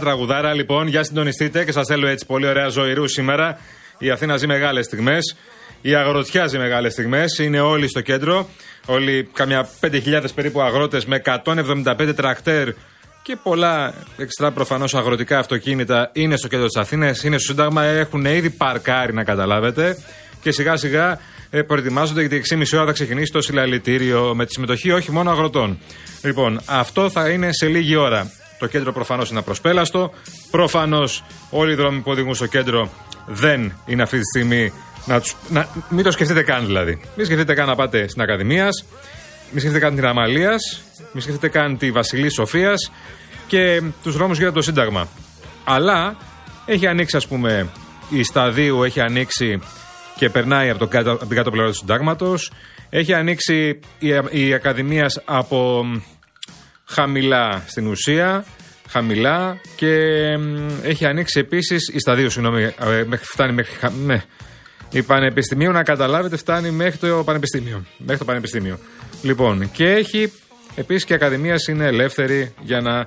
Τραγουδάρα λοιπόν, για συντονιστείτε και σας θέλω έτσι πολύ ωραία ζωηρού σήμερα. Η Αθήνα ζει μεγάλες στιγμές, η αγροτιά ζει μεγάλες στιγμές, είναι όλοι στο κέντρο, όλοι καμιά 5.000 περίπου αγρότες με 175 τρακτέρ και πολλά εξτρά προφανώς αγροτικά αυτοκίνητα είναι στο κέντρο της Αθήνας, είναι στο Σύνταγμα, έχουν ήδη παρκάρει να καταλάβετε και σιγά σιγά προετοιμάζονται γιατί 6,5 ώρα θα ξεκινήσει το συλλαλητήριο με τη συμμετοχή όχι μόνο αγροτών. Λοιπόν, αυτό θα είναι σε λίγη ώρα. Το κέντρο προφανώς είναι απροσπέλαστο. Προφανώς όλοι οι δρόμοι που οδηγούν στο κέντρο δεν είναι αυτή τη στιγμή. Μην το σκεφτείτε καν δηλαδή. Μην σκεφτείτε καν να πάτε στην Ακαδημίας. Μην σκεφτείτε καν την Αμαλίας. Μην σκεφτείτε καν τη Βασιλής Σοφίας και τους δρόμους γύρω από το Σύνταγμα. Αλλά έχει ανοίξει, ας πούμε, η Σταδίου έχει ανοίξει και περνάει από την κάτω πλευρά του Συντάγματος. Έχει ανοίξει η Ακαδημίας από χαμηλά στην ουσία, χαμηλά και έχει ανοίξει επίσης η Σταδίου, συγγνώμη, φτάνει μέχρι η Πανεπιστημίου, να καταλάβετε, φτάνει μέχρι το Πανεπιστήμιο. Λοιπόν, και έχει επίσης και η Ακαδημία είναι ελεύθερη για να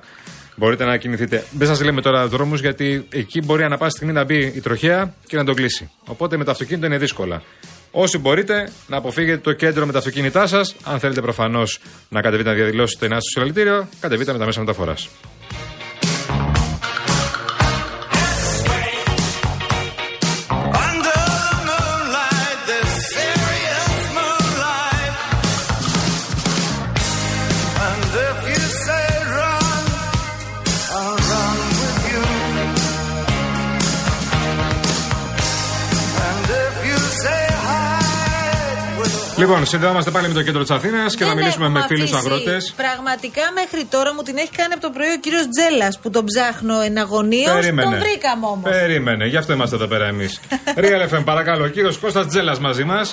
μπορείτε να κινηθείτε. Δεν σας λέμε τώρα δρόμους γιατί εκεί μπορεί ανά πάση στιγμή να μπει η τροχέα και να τον κλείσει. Οπότε με το αυτοκίνητο είναι δύσκολα. Όσοι μπορείτε να αποφύγετε το κέντρο με τα αυτοκίνητά σας, αν θέλετε προφανώς να κατεβείτε να διαδηλώσετε να είστε στο συλλαλητήριο, κατεβείτε με τα μέσα μεταφοράς. Λοιπόν, συνδεόμαστε πάλι με το κέντρο της Αθήνας και θα μιλήσουμε με φίλους αγρότες. Πραγματικά μέχρι τώρα μου την έχει κάνει από το πρωί ο κύριος Τζέλλας που τον ψάχνω εναγωνίως. Τον βρήκαμε όμως. Περίμενε, γι' αυτό είμαστε εδώ πέρα εμείς. Real FM, παρακαλώ, ο κύριος Κώστας Τζέλλας μαζί μας.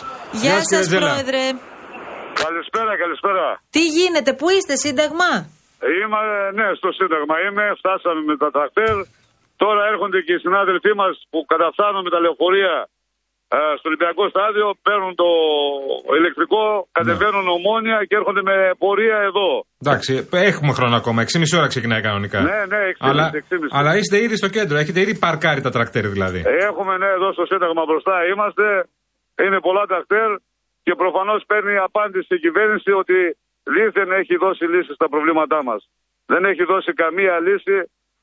Γεια σας, πρόεδρε. Καλησπέρα. Τι γίνεται, πού είστε, Σύνταγμα? Ναι, στο Σύνταγμα είμαι, φτάσαμε με τα τρακτέρ. Τώρα έρχονται και οι συνάδελφοί μας που καταφτάνουν με τα λεωφορεία στο Ολυμπιακό στάδιο, παίρνουν το ηλεκτρικό, κατεβαίνουν Ομόνια και έρχονται με πορεία εδώ. Εντάξει, έχουμε χρόνο ακόμα. 6,5 ώρα ξεκινάει κανονικά. Ναι, 6,5. Αλλά είστε ήδη στο κέντρο, έχετε ήδη παρκάρει τα τρακτέρ δηλαδή. Έχουμε, εδώ στο Σύνταγμα μπροστά είμαστε. Είναι πολλά τρακτέρ και προφανώς παίρνει απάντηση η κυβέρνηση ότι δίθεν έχει δώσει λύση στα προβλήματά μας. Δεν έχει δώσει καμία λύση.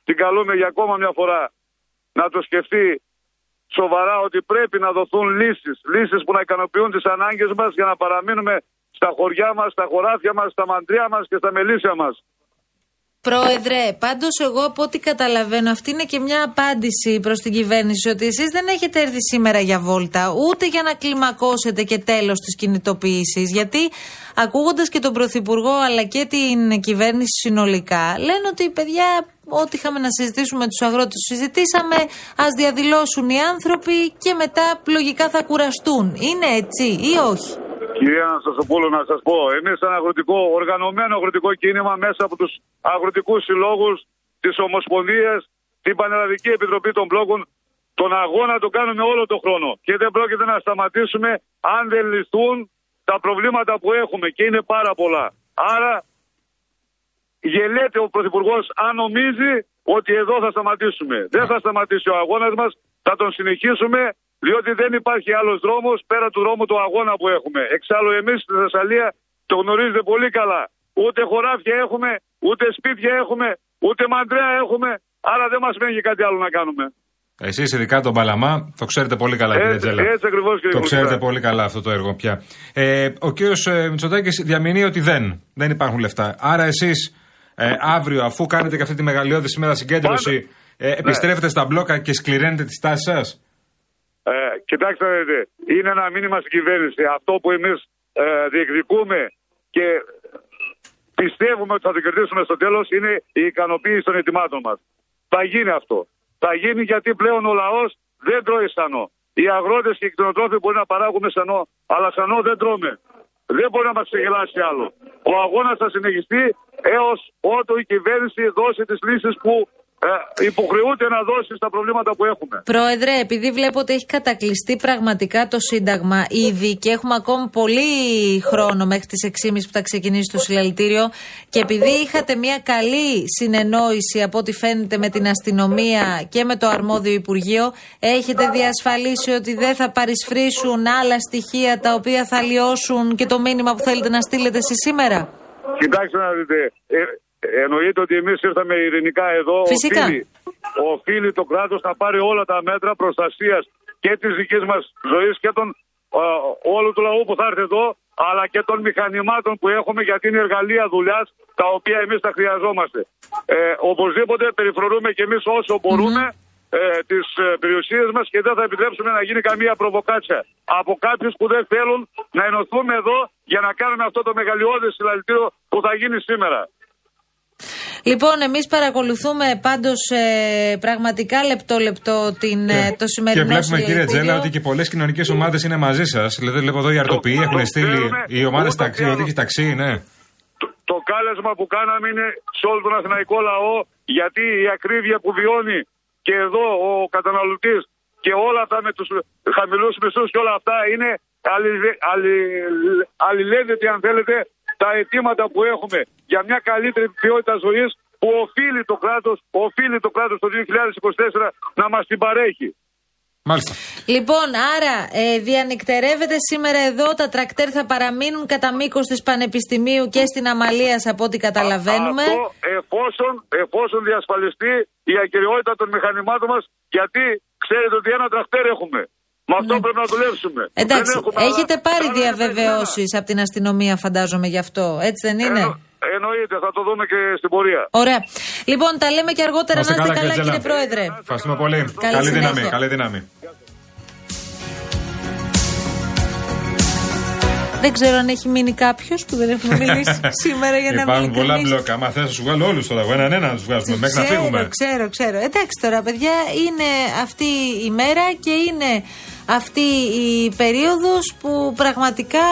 Την καλούμε για ακόμα μια φορά να το σκεφτεί σοβαρά ότι πρέπει να δοθούν λύσεις που να ικανοποιούν τις ανάγκες μας για να παραμείνουμε στα χωριά μας, στα χωράφια μας, στα μαντριά μας και στα μελίσια μας. Πρόεδρε, πάντως εγώ από ό,τι καταλαβαίνω αυτή είναι και μια απάντηση προς την κυβέρνηση ότι εσείς δεν έχετε έρθει σήμερα για βόλτα ούτε για να κλιμακώσετε και τέλος της κινητοποίησης, γιατί ακούγοντας και τον Πρωθυπουργό αλλά και την κυβέρνηση συνολικά λένε ότι παιδιά ό,τι είχαμε να συζητήσουμε με τους αγρότες συζητήσαμε, ας διαδηλώσουν οι άνθρωποι και μετά λογικά θα κουραστούν. Είναι έτσι ή όχι? Κυρία Αναστασοπούλου, να σας πω, εμείς ένα οργανωμένο αγροτικό κίνημα μέσα από τους αγροτικούς συλλόγους, τις ομοσπονδίες, την Πανελλαδική Επιτροπή των Μπλόκων, τον αγώνα το κάνουμε όλο τον χρόνο. Και δεν πρόκειται να σταματήσουμε αν δεν λυθούν τα προβλήματα που έχουμε και είναι πάρα πολλά. Άρα γελέται ο Πρωθυπουργός αν νομίζει ότι εδώ θα σταματήσουμε. Δεν θα σταματήσει ο αγώνας μας, θα τον συνεχίσουμε. Διότι δεν υπάρχει άλλος δρόμος πέρα του δρόμου του αγώνα που έχουμε. Εξάλλου εμείς στη Θεσσαλία το γνωρίζετε πολύ καλά. Ούτε χωράφια έχουμε, ούτε σπίτια έχουμε, ούτε μαντρέα έχουμε. Άρα δεν μας μένει κάτι άλλο να κάνουμε. Εσείς ειδικά τον Παλαμά το ξέρετε πολύ καλά, κύριε Τζέλλα. Έτσι ακριβώς, κύριε. Το ξέρετε πολύ καλά αυτό το έργο πια. Ο κύριος Μητσοτάκης διαμηνεί ότι δεν υπάρχουν λεφτά. Άρα εσείς αύριο, αφού κάνετε και αυτή τη μεγαλειώδη σήμερα συγκέντρωση, επιστρέφετε στα μπλόκα και σκληραίνετε τη στάση σας. Κοιτάξτε, είναι ένα μήνυμα στην κυβέρνηση. Αυτό που εμείς διεκδικούμε και πιστεύουμε ότι θα το κερδίσουμε στο τέλος είναι η ικανοποίηση των αιτημάτων μας. Θα γίνει αυτό. Θα γίνει γιατί πλέον ο λαός δεν τρώει σανό. Οι αγρότες και οι κτηνοτρόφοι μπορεί να παράγουμε σανό, αλλά σανό δεν τρώμε. Δεν μπορεί να μας ξεγελάσει άλλο. Ο αγώνας θα συνεχιστεί έως ότου η κυβέρνηση δώσει τις λύσεις που Υποχρεούται να δώσει τα προβλήματα που έχουμε. Πρόεδρε, επειδή βλέπω ότι έχει κατακλειστεί πραγματικά το Σύνταγμα ήδη και έχουμε ακόμη πολύ χρόνο μέχρι τις 6.30 που θα ξεκινήσει το συλλαλητήριο και επειδή είχατε μια καλή συνεννόηση από ό,τι φαίνεται με την αστυνομία και με το αρμόδιο Υπουργείο, έχετε διασφαλίσει ότι δεν θα παρισφρήσουν άλλα στοιχεία τα οποία θα λιώσουν και το μήνυμα που θέλετε να στείλετε εσείς σήμερα? Κοιτάξτε να δείτε. Εννοείται ότι εμείς ήρθαμε ειρηνικά εδώ. Φυσικά. Οφείλει το κράτος να πάρει όλα τα μέτρα προστασίας και της δικής μας ζωής και των όλου του λαού που θα έρθει εδώ, αλλά και των μηχανημάτων που έχουμε, γιατί είναι εργαλεία δουλειάς τα οποία εμείς τα χρειαζόμαστε. Οπωσδήποτε περιφρονούμε και εμείς όσο μπορούμε τις περιουσίες μας και δεν θα επιτρέψουμε να γίνει καμία προβοκάτσια από κάποιους που δεν θέλουν να ενωθούμε εδώ για να κάνουμε αυτό το μεγαλειώδες συλλαλητήριο που θα γίνει σήμερα. Λοιπόν, εμείς παρακολουθούμε πάντως πραγματικά λεπτό-λεπτό το σημερινό συλλαλητήριο. Και βλέπουμε, κύριε Τζέλλα, ότι και πολλές κοινωνικές ομάδες είναι μαζί σας. Δηλαδή, βλέπω εδώ οι αρτοποιοί έχουν στείλει, οι ομάδες ταξί, ναι. Το κάλεσμα που κάναμε είναι σε όλο τον αθηναϊκό λαό, γιατί η ακρίβεια που βιώνει και εδώ ο καταναλωτής και όλα αυτά με τους χαμηλούς μισθούς και όλα αυτά είναι αλληλένδετη, αν θέλετε, τα αιτήματα που έχουμε για μια καλύτερη ποιότητα ζωής που οφείλει το κράτος το 2024 να μας την παρέχει. Μάλιστα. Λοιπόν, άρα διανυκτερεύεται σήμερα εδώ, τα τρακτέρ θα παραμείνουν κατά μήκος της Πανεπιστημίου και στην Αμαλίας από ό,τι καταλαβαίνουμε. Αυτό εφόσον διασφαλιστεί η ακυριότητα των μηχανημάτων μας, γιατί ξέρετε ότι ένα τρακτέρ έχουμε. Με αυτό πρέπει να δουλέψουμε. Εντάξει, έχετε πάρει διαβεβαιώσεις από την αστυνομία, φαντάζομαι, γι' αυτό. Έτσι δεν είναι? Εννοείται, θα το δούμε και στην πορεία. Ωραία. Λοιπόν, τα λέμε και αργότερα. Να είστε καλά, κύριε Πρόεδρε. Ευχαριστούμε πολύ. Καλή δύναμη. Δεν ξέρω αν έχει μείνει κάποιος που δεν έχουμε μιλήσει σήμερα για να μην υπάρχουν πολλά μπλοκά. Μα θες να σου βγάλω όλους τώρα, έναν να τους βγάζουμε μέχρι να φύγουμε. Ξέρω. Εντάξει τώρα, παιδιά, είναι αυτή η μέρα και είναι αυτή η περίοδος που πραγματικά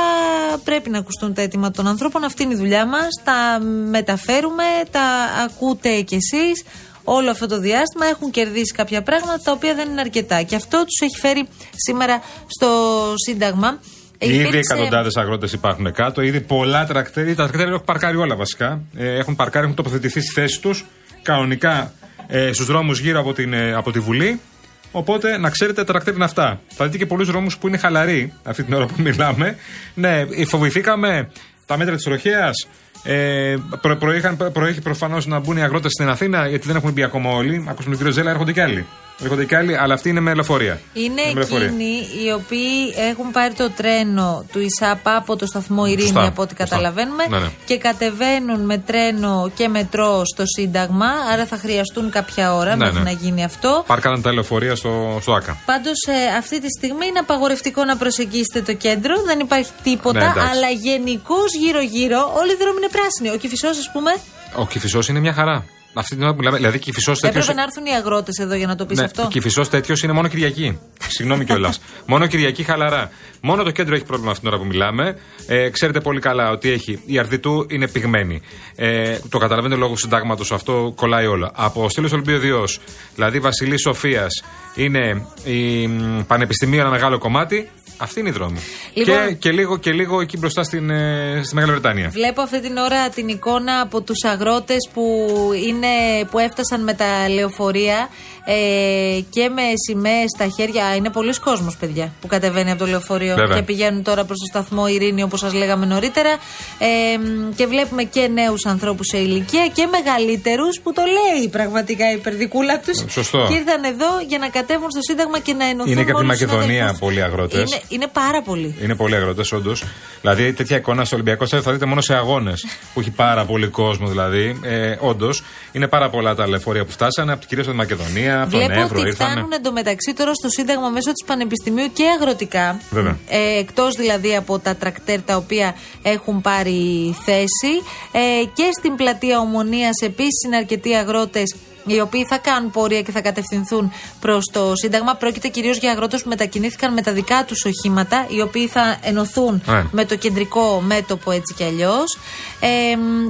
πρέπει να ακουστούν τα αίτημα των ανθρώπων. Αυτή είναι η δουλειά μας. Τα μεταφέρουμε, τα ακούτε κι εσείς. Όλο αυτό το διάστημα έχουν κερδίσει κάποια πράγματα τα οποία δεν είναι αρκετά. Και αυτό τους έχει φέρει σήμερα στο Σύνταγμα. Ήδη εκατοντάδες αγρότες υπάρχουν κάτω, ήδη πολλά τρακτέρ. Τα τρακτέρ έχουν παρκάρει όλα βασικά. Έχουν τοποθετηθεί στη θέση τους κανονικά στους δρόμους γύρω από τη Βουλή. Οπότε να ξέρετε, τα τρακτέρ είναι αυτά. Θα δείτε και πολλούς δρόμους που είναι χαλαροί αυτή την ώρα που μιλάμε. Ναι, φοβηθήκαμε τα μέτρα της τροχέας. Προέχει προφανώς να μπουν οι αγρότες στην Αθήνα, γιατί δεν έχουν μπει ακόμα όλοι. Ακούσαμε τον κύριο Ζέλα, έρχονται κι άλλοι, αλλά αυτοί είναι με λεωφορεία. Είναι εκείνοι οι οποίοι έχουν πάρει το τρένο του ΙΣΑΠΑ από το σταθμό Ειρήνη, από ό,τι καταλαβαίνουμε, ναι. Και κατεβαίνουν με τρένο και μετρό στο Σύνταγμα, άρα θα χρειαστούν κάποια ώρα μέχρι να γίνει αυτό. Πάρκαναν τα λεωφορεία στο ΆΚΑ. Πάντως, αυτή τη στιγμή είναι απαγορευτικό να προσεγγίσετε το κέντρο, δεν υπάρχει τίποτα, αλλά γενικώς γύρω-γύρω όλοι οι δρόμοι είναι πράσινοι. Ο Κηφισός, ας πούμε. Ο Κηφισός είναι μια χαρά. Αυτή την ώρα που μιλάμε, δηλαδή Κηφισός τέτοιος. Έπρεπε να έρθουν οι αγρότες εδώ για να το πεις αυτό. Κηφισός τέτοιος είναι μόνο Κυριακή. Συγγνώμη κιόλας. Μόνο Κυριακή χαλαρά. Μόνο το κέντρο έχει πρόβλημα αυτή την ώρα που μιλάμε. Ξέρετε πολύ καλά ότι έχει. Η Αρδιτού είναι πυγμένη. Το καταλαβαίνετε λόγω συντάγματος, αυτό κολλάει όλα. Από Στήλος Ολυμπιωδιός, δηλαδή Βασιλής Σοφίας, είναι η Πανεπιστημίου ένα μεγάλο κομμάτι. Αυτή είναι η δρόμη. Λοιπόν, και λίγο εκεί μπροστά στη Μεγάλη Βρετανία. Βλέπω αυτή την ώρα την εικόνα από τους αγρότες που έφτασαν με τα λεωφορεία και με σημαίες στα χέρια. Είναι πολλοί κόσμος, παιδιά, που κατεβαίνει από το λεωφορείο. Βέβαια. Και πηγαίνουν τώρα προς το σταθμό Ειρήνη, όπως σας λέγαμε νωρίτερα. Και βλέπουμε και νέους ανθρώπους σε ηλικία και μεγαλύτερους, που το λέει πραγματικά η περδικούλα τους. Σωστό. Και ήρθαν εδώ για να κατέβουν στο Σύνταγμα και να ενωθούν. Είναι και από τη Μακεδονία πολλοί αγρότες. Είναι πάρα πολλοί. Είναι πολλοί αγρότες, όντως. Δηλαδή, τέτοια εικόνα στο Ολυμπιακό Στάδιο θα δείτε μόνο σε αγώνες που έχει πάρα πολύ κόσμο, δηλαδή. Όντως, είναι πάρα πολλά τα λεωφορεία που φτάσανε, κυρίως από τη Μακεδονία. Βλέπω ότι φτάνουν εντωμεταξύ τώρα στο Σύνταγμα μέσω της Πανεπιστημίου και αγροτικά. Εκτός δηλαδή από τα τρακτέρ τα οποία έχουν πάρει θέση. Και στην πλατεία Ομονίας επίσης είναι αρκετοί αγρότες οι οποίοι θα κάνουν πορεία και θα κατευθυνθούν προς το Σύνταγμα. Πρόκειται κυρίως για αγρότες που μετακινήθηκαν με τα δικά τους οχήματα, οι οποίοι θα ενωθούν με το κεντρικό μέτωπο έτσι κι αλλιώς.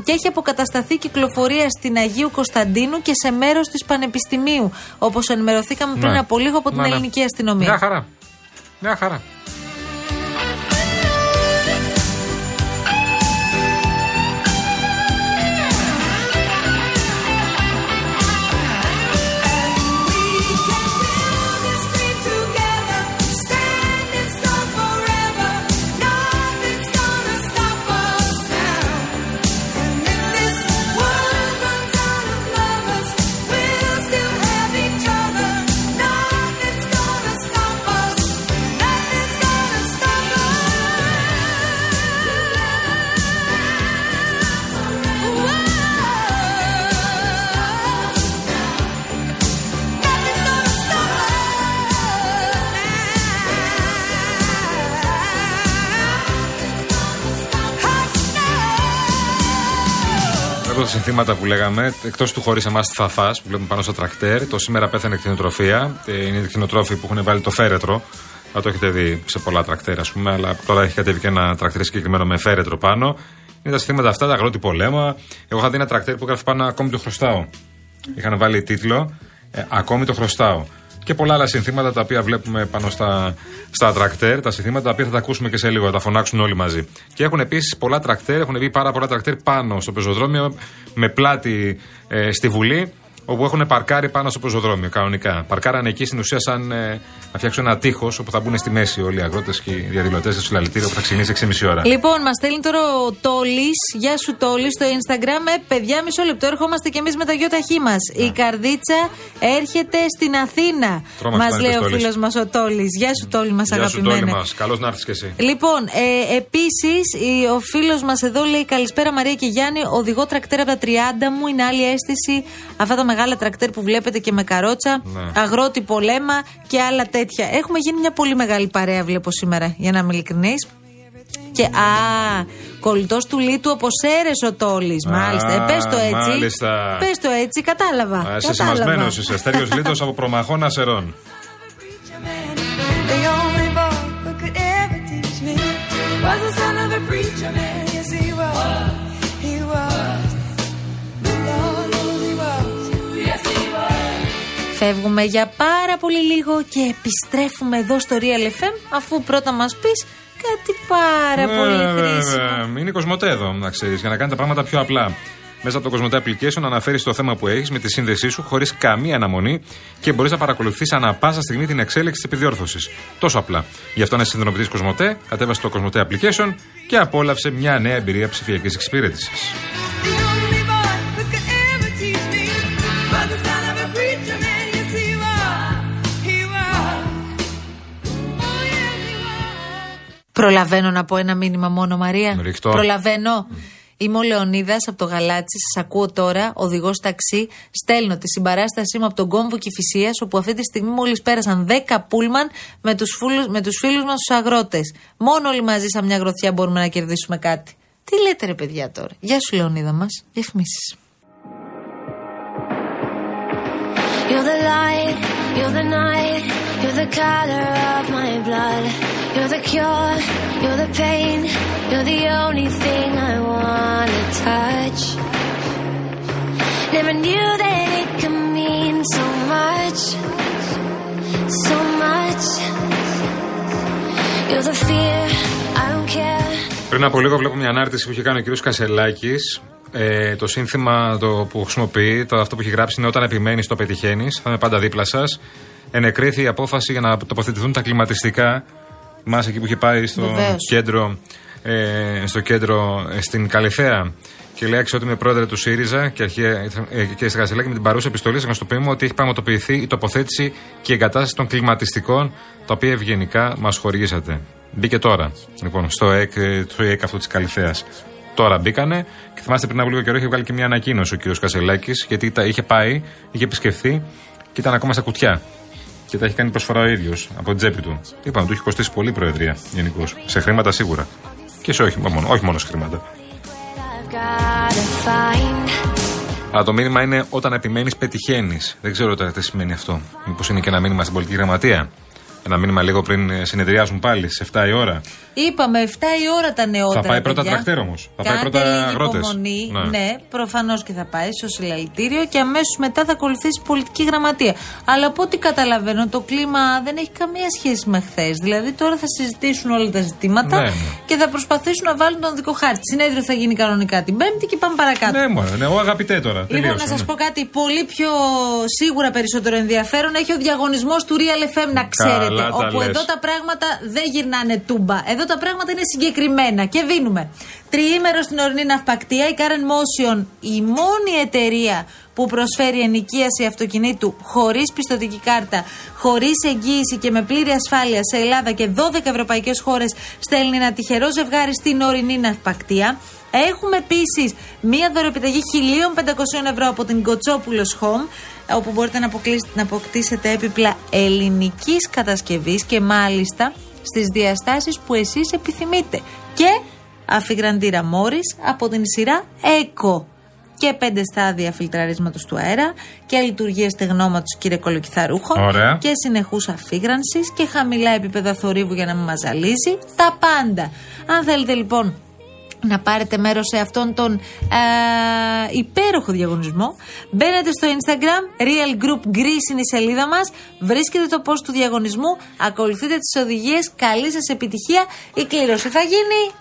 Και έχει αποκατασταθεί κυκλοφορία στην Αγίου Κωνσταντίνου και σε μέρος της Πανεπιστημίου, όπως ενημερωθήκαμε πριν από λίγο από την ελληνική αστυνομία. Μια χαρά. Μια χαρά. Συνθήματα που λέγαμε, εκτός του χωρίς εμάς τη Φαφάς που βλέπουμε πάνω στο τρακτέρ, το σήμερα πέθανε κτηνοτροφία. Είναι οι κτηνοτρόφοι που έχουν βάλει το φέρετρο. Θα το έχετε δει σε πολλά τρακτέρ, ας πούμε, αλλά τώρα έχει κατέβει και ένα τρακτέρ συγκεκριμένο με φέρετρο πάνω. Είναι τα συνθήματα αυτά, τα αγρότη πολέμα. Εγώ είχα δει ένα τρακτέρ που έγραφε πάνω «Ακόμη το χρωστάω». Είχαν βάλει τίτλο «Ακόμη το χρωστάω». Και πολλά άλλα συνθήματα τα οποία βλέπουμε πάνω στα τρακτέρ, τα συνθήματα τα οποία θα τα ακούσουμε και σε λίγο, θα τα φωνάξουν όλοι μαζί. Και έχουν επίσης πολλά τρακτέρ, έχουν βγει πάρα πολλά τρακτέρ πάνω στο πεζοδρόμιο, με πλάτη στη Βουλή, όπου έχουν παρκάρει πάνω στο πεζοδρόμιο κανονικά. Παρκάρανε εκεί στην ουσία σαν να φτιάξουν ένα τείχος όπου θα μπουν στη μέση όλοι οι αγρότες και οι διαδηλωτές στο συλλαλητήριο που θα ξεκινήσει 6,5 ώρα. Λοιπόν, μας στέλνει τώρα ο Τόλης, γεια σου Τόλη, στο Instagram. Παιδιά, μισό λεπτό, ερχόμαστε κι εμείς με τα γιοταχή μας. Η καρδίτσα έρχεται στην Αθήνα. Μας λέει ο φίλος μας ο Τόλης. Γεια σου Τόλη μας, αγαπημένε. Καλώς να έρθεις κι εσύ. Λοιπόν, επίσης ο φίλος μας εδώ λέει καλησπέρα Μαρία και Γιάννη, οδηγώ τρακτέρα από τα 30 μου, είναι άλλη αίσθηση αυτά τα μεγάλα τρακτέρ που βλέπετε και με καρότσα, αγρότη πολέμα και άλλα τέτοια. Έχουμε γίνει μια πολύ μεγάλη παρέα, βλέπω σήμερα, για να είμαι ειλικρινής. Και κολλητός του Λίτου από Σέρες ο Τόλης. Μάλιστα. Πες το έτσι. Μάλιστα. Πες το έτσι, κατάλαβα. Είσαι σημασμένος, είσαι Στέργιος Λίτος από Προμαχώνα Σερών. Φεύγουμε για πάρα πολύ λίγο και επιστρέφουμε εδώ στο Real FM, αφού πρώτα μας πεις κάτι πάρα πολύ χρήσιμο. Είναι η Κοσμοτέ εδώ, να ξέρεις, για να κάνει τα πράγματα πιο απλά. Μέσα από το Κοσμοτέ Application αναφέρεις το θέμα που έχεις με τη σύνδεσή σου χωρίς καμία αναμονή και μπορείς να παρακολουθείς ανά πάσα στιγμή την εξέλιξη της επιδιόρθωσης. Τόσο απλά. Γι' αυτό, να συνδρομητής Κοσμοτέ, κατέβασε το Κοσμοτέ Application και απόλαυσε μια νέα εμπειρία ψηφιακής εξυπηρέτησης. Προλαβαίνω να πω ένα μήνυμα μόνο, Μαρία. Ριχτώ. Προλαβαίνω. Είμαι ο Λεωνίδας από το Γαλάτσι. Σας ακούω τώρα, οδηγός ταξί. Στέλνω τη συμπαράστασή μου από τον κόμβο Κηφισίας, όπου αυτή τη στιγμή μόλις πέρασαν 10 πούλμαν με τους φίλους μας τους αγρότες. Μόνο όλοι μαζί, σαν μια γροθιά, μπορούμε να κερδίσουμε κάτι. Τι λέτε, ρε παιδιά, τώρα. Γεια σου, Λεωνίδα μας. Διαφημίσεις. You're the light, you're the night, you're the color of my blood. You're the cure, you're the pain, you're the only thing I wanna touch. Never knew that it could mean so much, so much. You're the fear, I don't care. Πριν από λίγο βλέπω μια ανάρτηση που είχε κάνει ο κύριος Κασελάκης. Το σύνθημα που χρησιμοποιεί, αυτό που έχει γράψει είναι «Όταν επιμένεις το πετυχαίνεις, θα είμαι πάντα δίπλα σας». Ενεκρίθη η απόφαση για να τοποθετηθούν τα κλιματιστικά μας εκεί που είχε πάει στο κέντρο στην Καλυθέα. Και λέει αξιότιμη πρόεδρε του ΣΥΡΙΖΑ και στην Κασελάκη, με την παρούσα επιστολή σας γνωστοποιούμε ότι έχει πραγματοποιηθεί η τοποθέτηση και η εγκατάσταση των κλιματιστικών, τα οποία ευγενικά μας χορηγήσατε. Μπήκε τώρα, λοιπόν, στο ΕΚ αυτό της Καλυθέας. Τώρα μπήκανε και θυμάστε πριν από λίγο καιρό είχε βγάλει και μια ανακοίνωση ο κύριος Κασελάκης, γιατί είχε πάει, είχε επισκεφθεί και ήταν ακόμα στα κουτιά. Και τα είχε κάνει προσφορά ο ίδιος από την τσέπη του. Είπαμε, του είχε κοστίσει πολύ η Προεδρία γενικώς. Σε χρήματα σίγουρα. Και όχι μόνο σε χρήματα. Αλλά το μήνυμα είναι όταν επιμένεις πετυχαίνεις. Δεν ξέρω τώρα τι σημαίνει αυτό. Μήπως είναι και ένα μήνυμα στην πολιτική γραμματεία. Ένα μήνυμα λίγο πριν συνεδριάσουν πάλι στις 7 η ώρα. Είπαμε 7 η ώρα τα νεότερα. Θα πάει πρώτα τρακτέρ όμως. Θα πάει πρώτα αγρότες. Ναι, προφανώς και θα πάει στο συλλαλητήριο και αμέσως μετά θα ακολουθήσει πολιτική γραμματεία. Αλλά από ό,τι καταλαβαίνω, το κλίμα δεν έχει καμία σχέση με χθες. Δηλαδή τώρα θα συζητήσουν όλα τα ζητήματα και θα προσπαθήσουν να βάλουν τον δικό χάρτη. Συνέδριο θα γίνει κανονικά την Πέμπτη και πάμε παρακάτω. Ναι, μόνο. Ναι, αγαπητέ τώρα. Λοιπόν, να σας πω κάτι πολύ πιο σίγουρα περισσότερο ενδιαφέρον. Έχει ο διαγωνισμός του Real FM, να ξέρετε. Όπου εδώ τα πράγματα δεν γυρνάνε τούμπα. Εδώ τα πράγματα είναι συγκεκριμένα και δίνουμε τριήμερο στην ορεινή ναυπακτία. Η Karen Motion, η μόνη εταιρεία που προσφέρει ενοικίαση αυτοκινήτου χωρίς πιστωτική κάρτα, χωρίς εγγύηση και με πλήρη ασφάλεια σε Ελλάδα και 12 ευρωπαϊκές χώρες, στέλνει ένα τυχερό ζευγάρι στην ορεινή ναυπακτία. Έχουμε επίσης μία δωρεοπιταγή 1.500 ευρώ από την Κοτσόπουλος Home, όπου μπορείτε να αποκτήσετε έπιπλα ελληνικής κατασκευής και μάλιστα στις διαστάσεις που εσείς επιθυμείτε. Και αφιγραντήρα Μόρις από την σειρά Eco. Και 5 στάδια φιλτραρίσματος του αέρα και λειτουργία στεγνώματος, κύριε Κολοκυθαρούχο. Ωραία. Και συνεχούς αφίγρανσης και χαμηλά επίπεδα θορύβου για να μην μας ζαλίζει. Τα πάντα. Αν θέλετε λοιπόν να πάρετε μέρος σε αυτόν τον υπέροχο διαγωνισμό, μπαίνετε στο Instagram, Real Group Greece είναι η σελίδα μας, βρίσκετε το post του διαγωνισμού, ακολουθείτε τις οδηγίες, καλή σας επιτυχία. Η κλήρωση θα γίνει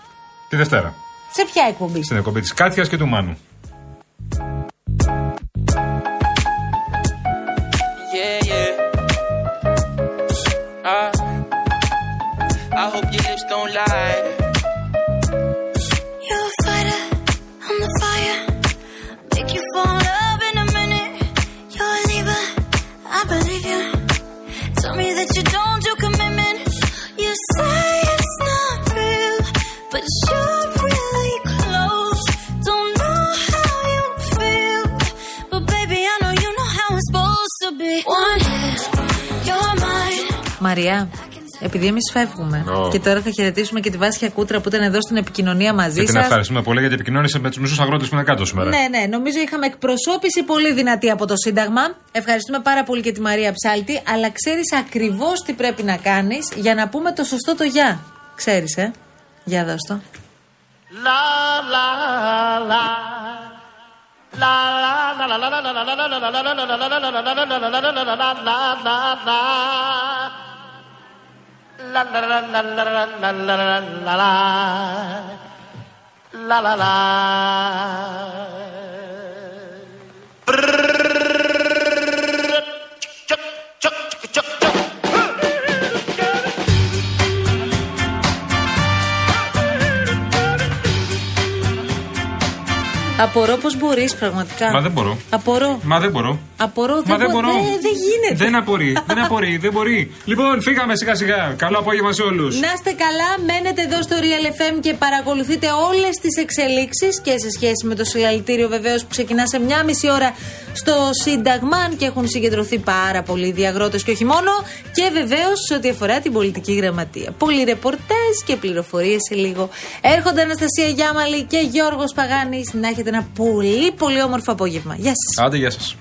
τη Δευτέρα. Σε ποια εκπομπή? Στην εκπομπή της Κάτιας και του Μάνου. I hope your lips don't lie. Μαρία, επειδή εμείς φεύγουμε και τώρα θα χαιρετήσουμε και τη Βάσια Κούτρα που ήταν εδώ στην επικοινωνία μαζί σας. Και την ευχαριστούμε πολύ γιατί επικοινώνησε με τους μισούς αγρότες που είναι κάτω σήμερα. Ναι, νομίζω είχαμε εκπροσώπηση πολύ δυνατή από το Σύνταγμα. Ευχαριστούμε πάρα πολύ και τη Μαρία Ψάλτη. Αλλά ξέρεις ακριβώς τι πρέπει να κάνεις για να πούμε το σωστό το γεια. Ξέρεις, Για δώσ' το. La la la la la la la la la la la la la. Απορώ πως μπορείς πραγματικά. Μα δεν μπορώ. Απορώ. Μα δεν μπορώ. Απορώ. Μα δεν μπορώ. Δεν γίνεται. Δεν απορεί. Δεν μπορεί. Λοιπόν, φύγαμε σιγά σιγά. Καλό απόγευμα σε όλους. Να είστε καλά. Μένετε εδώ στο Real FM και παρακολουθείτε όλες τις εξελίξεις και σε σχέση με το συλλαλητήριο βεβαίως που ξεκινά σε 1,5 ώρα στο Σύνταγμα. Αν και έχουν συγκεντρωθεί πάρα πολλοί διαγρότες και όχι μόνο. Και βεβαίως σε ό,τι αφορά την πολιτική γραμματεία. Πολλοί ρεπορτάζ και πληροφορίες σε λίγο. Έρχονται Αναστασία Γιάμαλη και Γιώργος Παγάνης. Να έχετε ένα πολύ πολύ όμορφο απόγευμα. Γεια σας. Άντε, γεια σας.